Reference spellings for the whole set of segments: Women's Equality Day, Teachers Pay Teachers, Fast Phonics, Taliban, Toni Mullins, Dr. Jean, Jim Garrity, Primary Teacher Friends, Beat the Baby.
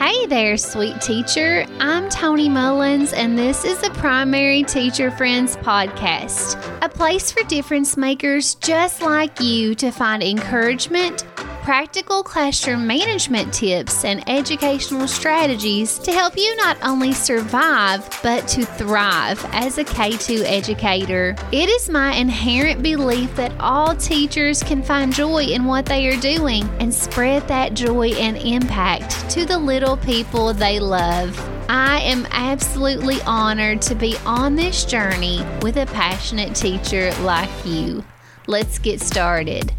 Hey there, sweet teacher. I'm Toni Mullins, and this is the Primary Teacher Friends podcast, a place for difference makers just like you to find encouragement, practical classroom management tips, and educational strategies to help you not only survive, but to thrive as a K-2 educator. It is my inherent belief that all teachers can find joy in what they are doing and spread that joy and impact to the little people they love. I am absolutely honored to be on this journey with a passionate teacher like you. Let's get started.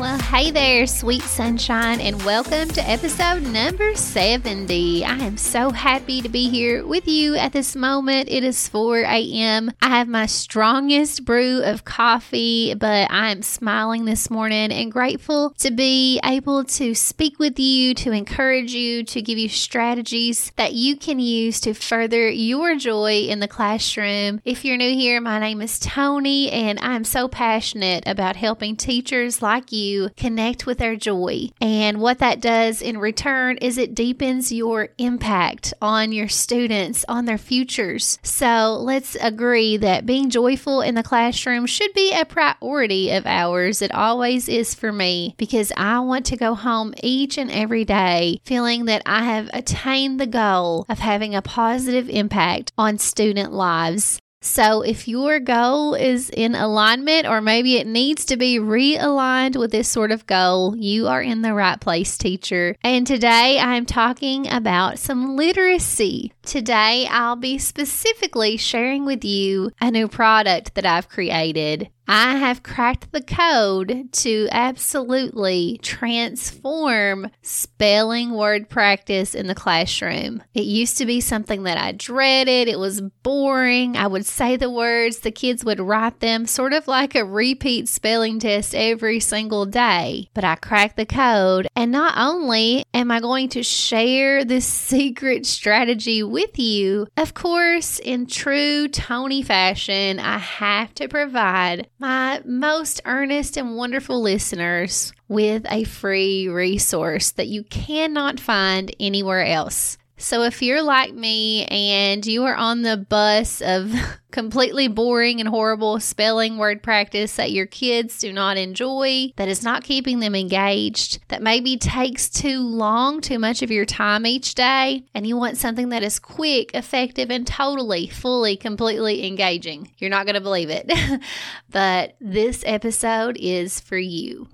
Well, hey there, sweet sunshine, and welcome to episode number 70. I am so happy to be here with you at this moment. It is 4 a.m. I have my strongest brew of coffee, but I am smiling this morning and grateful to be able to speak with you, to encourage you, to give you strategies that you can use to further your joy in the classroom. If you're new here, my name is Toni, and I'm so passionate about helping teachers like you connect with their joy. And what that does in return is it deepens your impact on your students, on their futures. So let's agree that being joyful in the classroom should be a priority of ours. It always is for me, because I want to go home each and every day feeling that I have attained the goal of having a positive impact on student lives. So if your goal is in alignment, or maybe it needs to be realigned with this sort of goal, you are in the right place, teacher. And today I'm talking about some literacy. Today I'll be specifically sharing with you a new product that I've created. I have cracked the code to absolutely transform spelling word practice in the classroom. It used to be something that I dreaded. It was boring. I would say the words, the kids would write them, sort of like a repeat spelling test every single day. But I cracked the code, and not only am I going to share this secret strategy with you, of course, in true Toni fashion, I have to provide my most earnest and wonderful listeners with a free resource that you cannot find anywhere else. So if you're like me and you are on the bus of completely boring and horrible spelling word practice that your kids do not enjoy, that is not keeping them engaged, that maybe takes too long, too much of your time each day, and you want something that is quick, effective, and totally, fully, completely engaging. You're not going to believe it, but this episode is for you.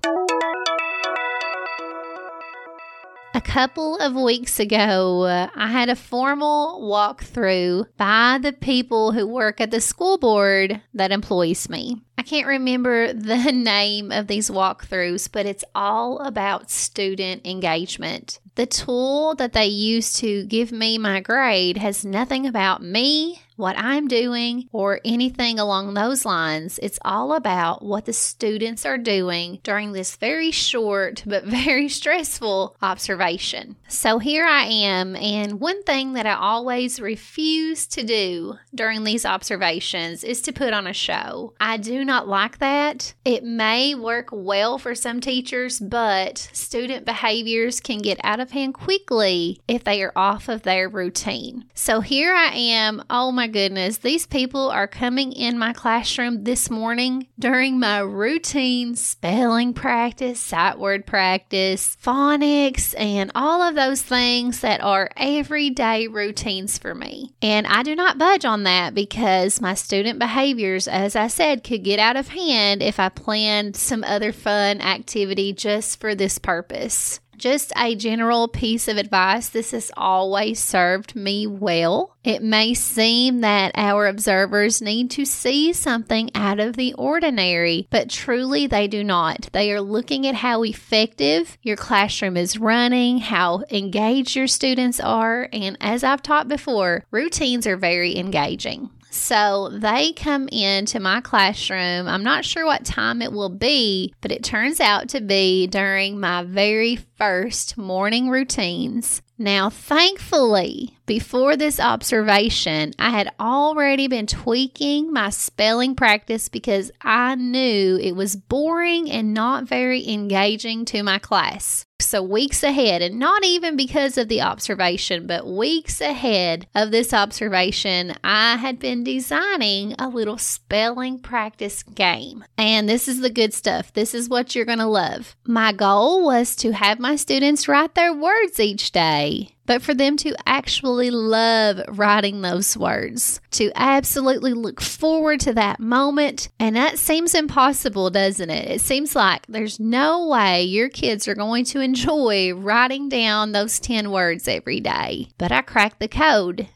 A couple of weeks ago, I had a formal walkthrough by the people who work at the school board that employs me. I can't remember the name of these walkthroughs, but it's all about student engagement. The tool that they use to give me my grade has nothing about me, what I'm doing, or anything along those lines. It's all about what the students are doing during this very short but very stressful observation. So here I am, and one thing that I always refuse to do during these observations is to put on a show. I do not like that. It may work well for some teachers, but student behaviors can get out of hand quickly if they are off of their routine. So here I am. Oh my goodness, these people are coming in my classroom this morning during my routine spelling practice, sight word practice, phonics, and all of those things that are everyday routines for me. And I do not budge on that, because my student behaviors, as I said, could get out of hand if I planned some other fun activity just for this purpose. Just a general piece of advice, this has always served me well. It may seem that our observers need to see something out of the ordinary, but truly they do not. They are looking at how effective your classroom is running, how engaged your students are, and as I've taught before, routines are very engaging. So they come into my classroom. I'm not sure what time it will be, but it turns out to be during my very first morning routines. Now, thankfully, before this observation, I had already been tweaking my spelling practice because I knew it was boring and not very engaging to my class. So weeks ahead, and not even because of the observation, but weeks ahead of this observation, I had been designing a little spelling practice game. And this is the good stuff. This is what you're going to love. My goal was to have my students write their words each day, but for them to actually love writing those words, to absolutely look forward to that moment. And that seems impossible, doesn't it? It seems like there's no way your kids are going to enjoy writing down those 10 words every day. But I cracked the code.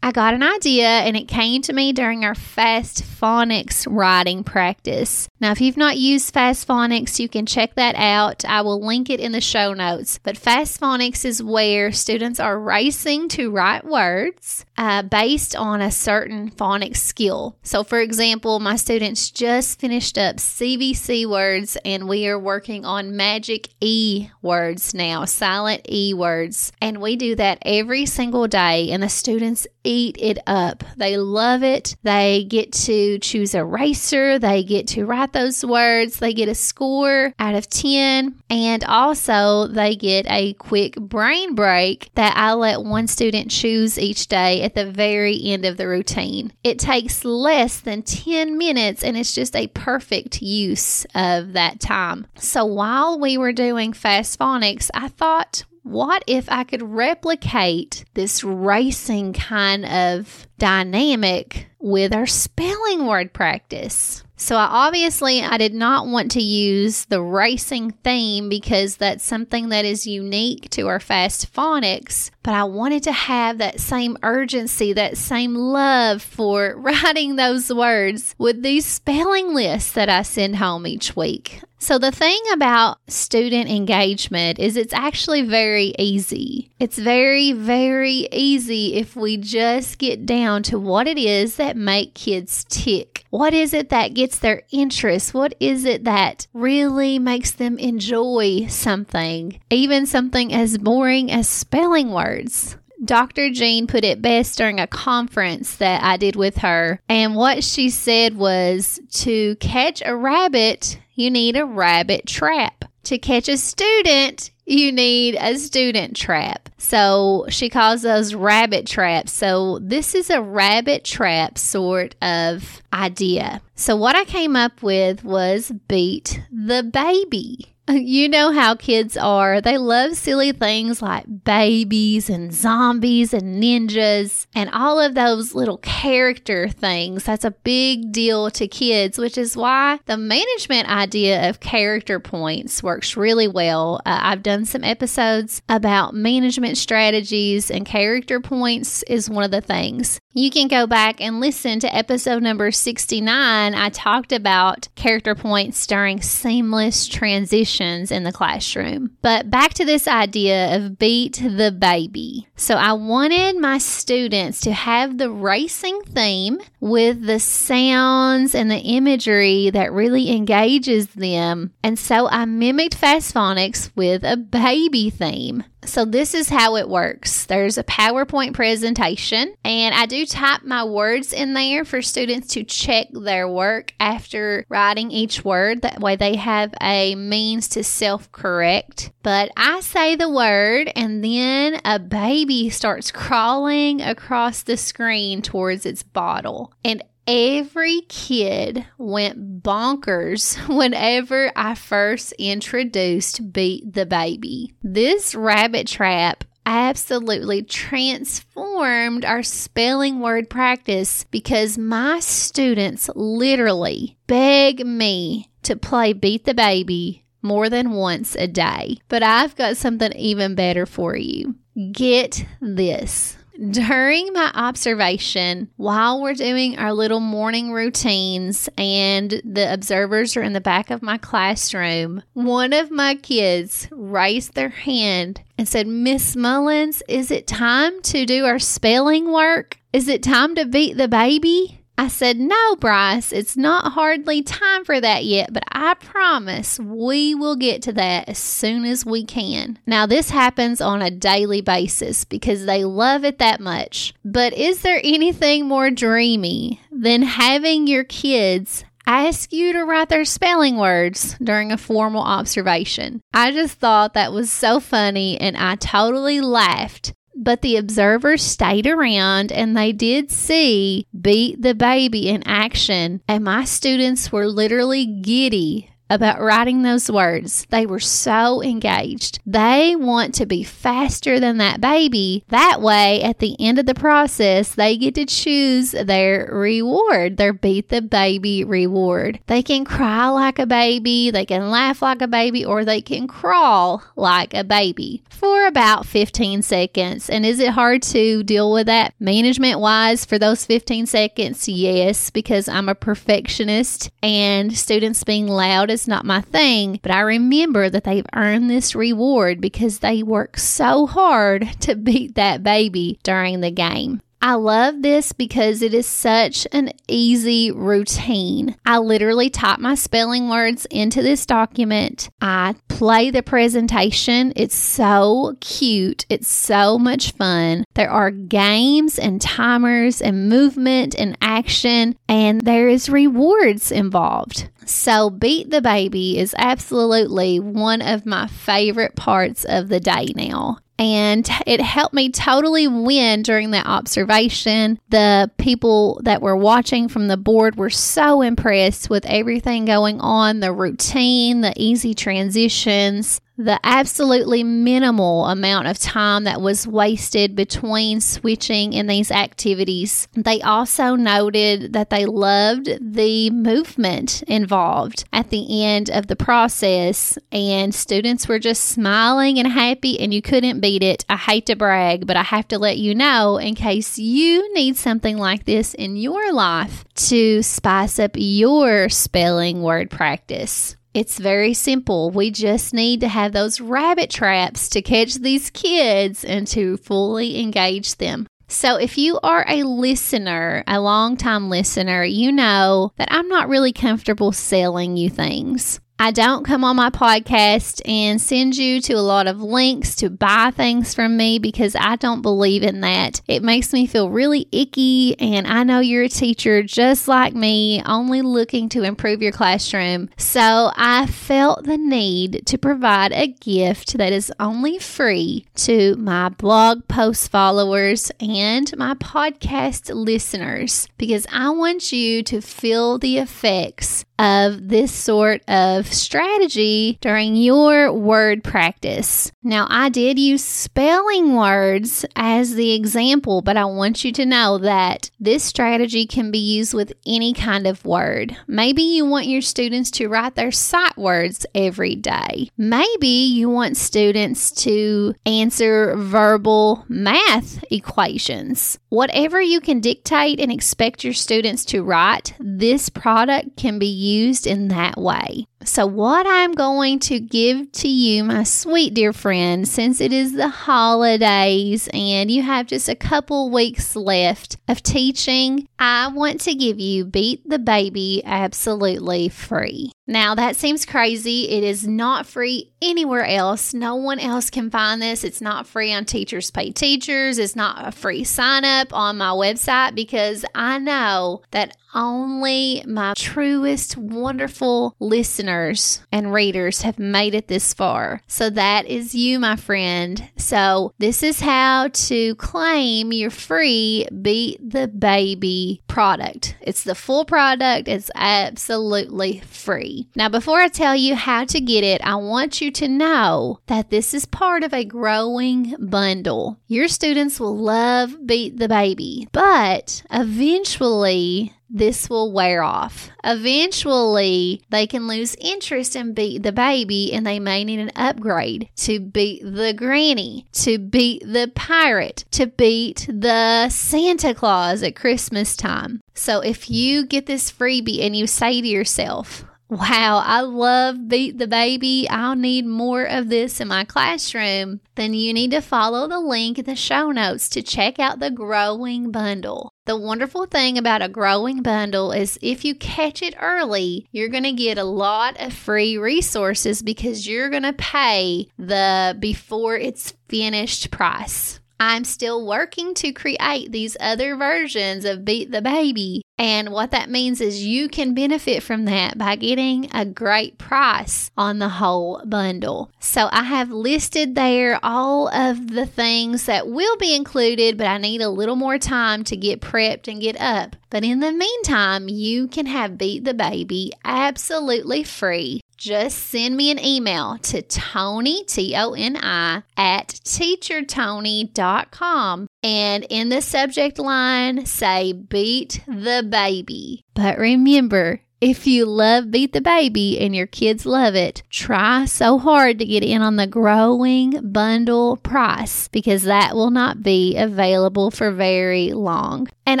I got an idea, and it came to me during our Fast Phonics writing practice. Now, if you've not used Fast Phonics, you can check that out. I will link it in the show notes. But Fast Phonics is where students are racing to write words based on a certain phonics skill. So, for example, my students just finished up CVC words, and we are working on magic E words now, silent E words. And we do that every single day, and the students eat it up. They love it. They get to choose an eraser. They get to write those words. They get a score out of 10. And also they get a quick brain break that I let one student choose each day at the very end of the routine. It takes less than 10 minutes and it's just a perfect use of that time. So while we were doing Fast Phonics, I thought, what if I could replicate this racing kind of dynamic with our spelling word practice? So I did not want to use the racing theme because that's something that is unique to our Fast Phonics, but I wanted to have that same urgency, that same love for writing those words with these spelling lists that I send home each week. So the thing about student engagement is it's actually very easy. It's very, very easy if we just get down to what it is that makes kids tick. What is it that gets their interest? What is it that really makes them enjoy something, even something as boring as spelling words? Dr. Jean put it best during a conference that I did with her. And what she said was, to catch a rabbit, you need a rabbit trap. To catch a student, you need a student trap. So she calls those rabbit traps. So this is a rabbit trap sort of idea. So what I came up with was Beat the Baby. You know how kids are. They love silly things like babies and zombies and ninjas and all of those little character things. That's a big deal to kids, which is why the management idea of character points works really well. I've done some episodes about management strategies, and character points is one of the things. You can go back and listen to episode number 69. I talked about character points during seamless transitions in the classroom. But back to this idea of Beat the Baby. So I wanted my students to have the racing theme with the sounds and the imagery that really engages them. And so I mimicked Fast Phonics with a baby theme. So this is how it works. There's a PowerPoint presentation, and I do type my words in there for students to check their work after writing each word. That way they have a means to self-correct. But I say the word, and then a baby starts crawling across the screen towards its bottle. And every kid went bonkers whenever I first introduced Beat the Baby. This rabbit trap absolutely transformed our spelling word practice because my students literally beg me to play Beat the Baby more than once a day. But I've got something even better for you. Get this. During my observation, while we're doing our little morning routines and the observers are in the back of my classroom, one of my kids raised their hand and said, "Miss Mullins, is it time to do our spelling work? Is it time to beat the baby? I said, no, Bryce, it's not hardly time for that yet, but I promise we will get to that as soon as we can. Now, this happens on a daily basis because they love it that much. But is there anything more dreamy than having your kids ask you to write their spelling words during a formal observation? I just thought that was so funny and I totally laughed. But the observers stayed around and they did see Beat the Baby in action. And my students were literally giddy about writing those words. They were so engaged. They want to be faster than that baby. That way, at the end of the process, they get to choose their reward, their Beat the Baby reward. They can cry like a baby, they can laugh like a baby, or they can crawl like a baby for about 15 seconds. And is it hard to deal with that management-wise for those 15 seconds? Yes, because I'm a perfectionist and students being loud is not my thing, but I remember that they've earned this reward because they work so hard to beat that baby during the game. I love this because it is such an easy routine. I literally type my spelling words into this document. I play the presentation. It's so cute. It's so much fun. There are games and timers and movement and action, and there is rewards involved. So Beat the Baby is absolutely one of my favorite parts of the day now. And it helped me totally win during that observation. The people that were watching from the board were so impressed with everything going on, the routine, the easy transitions, the absolutely minimal amount of time that was wasted between switching in these activities. They also noted that they loved the movement involved at the end of the process, and students were just smiling and happy, and you couldn't beat it. I hate to brag, but I have to let you know in case you need something like this in your life to spice up your spelling word practice. It's very simple. We just need to have those rabbit traps to catch these kids and to fully engage them. So if you are a listener, a long-time listener, you know that I'm not really comfortable selling you things. I don't come on my podcast and send you to a lot of links to buy things from me because I don't believe in that. It makes me feel really icky, and I know you're a teacher just like me, only looking to improve your classroom. So I felt the need to provide a gift that is only free to my blog post followers and my podcast listeners because I want you to feel the effects of this sort of strategy during your word practice. Now, I did use spelling words as the example, but I want you to know that this strategy can be used with any kind of word. Maybe you want your students to write their sight words every day. Maybe you want students to answer verbal math equations. Whatever you can dictate and expect your students to write, this product can be used in that way. So what I'm going to give to you, my sweet dear friend, since it is the holidays and you have just a couple weeks left of teaching, I want to give you Beat the Baby absolutely free. Now that seems crazy. It is not free anywhere else. No one else can find this. It's not free on Teachers Pay Teachers. It's not a free sign up on my website because I know that only my truest, wonderful listeners and readers have made it this far. So that is you, my friend. So this is how to claim your free Beat the Baby product. It's the full product. It's absolutely free. Now, before I tell you how to get it, I want you to know that this is part of a growing bundle. Your students will love Beat the Baby, but eventually this will wear off. Eventually, they can lose interest in Beat the Baby and they may need an upgrade to Beat the Granny, to Beat the Pirate, to Beat the Santa Claus at Christmas time. So if you get this freebie and you say to yourself, Wow, I love Beat the Baby. I'll need more of this in my classroom. Then you need to follow the link in the show notes to check out the growing bundle. The wonderful thing about a growing bundle is if you catch it early, you're going to get a lot of free resources because you're going to pay the before it's finished price. I'm still working to create these other versions of Beat the Baby. And what that means is you can benefit from that by getting a great price on the whole bundle. So I have listed there all of the things that will be included, but I need a little more time to get prepped and get up. But in the meantime, you can have Beat the Baby absolutely free. Just send me an email to Toni, T-O-N-I, at teachertoni.com. And in the subject line, say Beat the Baby. But remember, if you love Beat the Baby and your kids love it, try so hard to get in on the growing bundle price because that will not be available for very long. And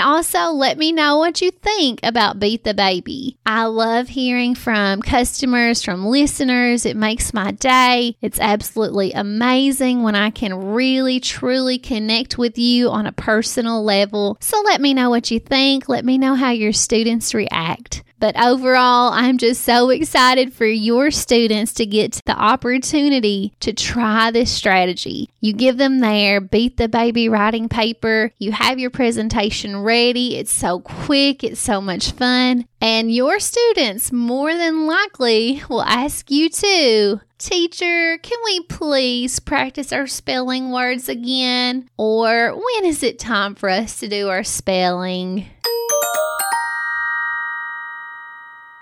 also, let me know what you think about Beat the Baby. I love hearing from customers, from listeners. It makes my day. It's absolutely amazing when I can really, truly connect with you on a personal level. So let me know what you think. Let me know how your students react. But overall, I'm just so excited for your students to get the opportunity to try this strategy. You give them their Beat the Baby writing paper. You have your presentation ready. It's so quick. It's so much fun. And your students more than likely will ask you to, "Teacher, can we please practice our spelling words again?" Or, "When is it time for us to do our spelling?"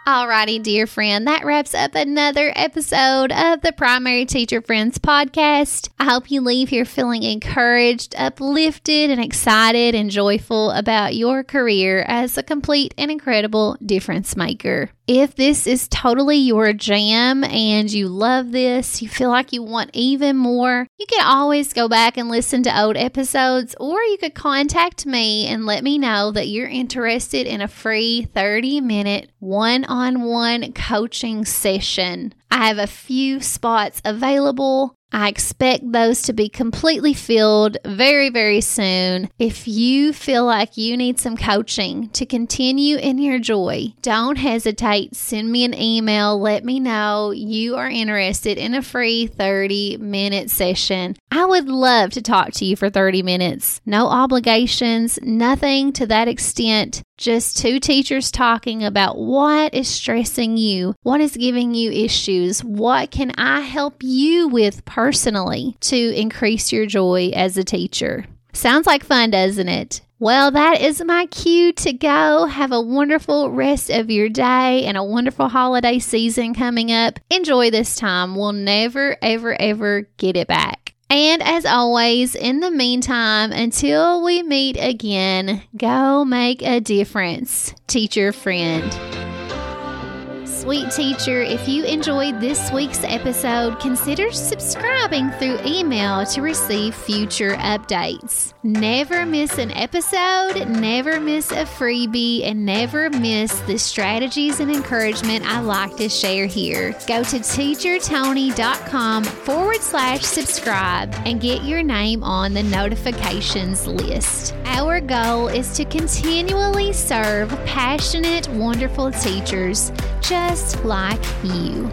Alrighty, dear friend, that wraps up another episode of the Primary Teacher Friends podcast. I hope you leave here feeling encouraged, uplifted, and excited and joyful about your career as a complete and incredible difference maker. If this is totally your jam and you love this, you feel like you want even more, you can always go back and listen to old episodes, or you could contact me and let me know that you're interested in a free 30-minute one-on-one coaching session. I have a few spots available. I expect those to be completely filled very, very soon. If you feel like you need some coaching to continue in your joy, don't hesitate. Send me an email. Let me know you are interested in a free 30-minute session. I would love to talk to you for 30 minutes. No obligations, nothing to that extent. Just two teachers talking about what is stressing you, what is giving you issues, what can I help you with personally to increase your joy as a teacher. Sounds like fun, doesn't it? Well, that is my cue to go. Have a wonderful rest of your day and a wonderful holiday season coming up. Enjoy this time. We'll never, ever, ever get it back. And as always, in the meantime, until we meet again, go make a difference, teacher friend. Sweet teacher, if you enjoyed this week's episode, consider subscribing through email to receive future updates. Never miss an episode, never miss a freebie, and never miss the strategies and encouragement I like to share here. Go to teachertoni.com/subscribe and get your name on the notifications list. Our goal is to continually serve passionate, wonderful teachers just like you.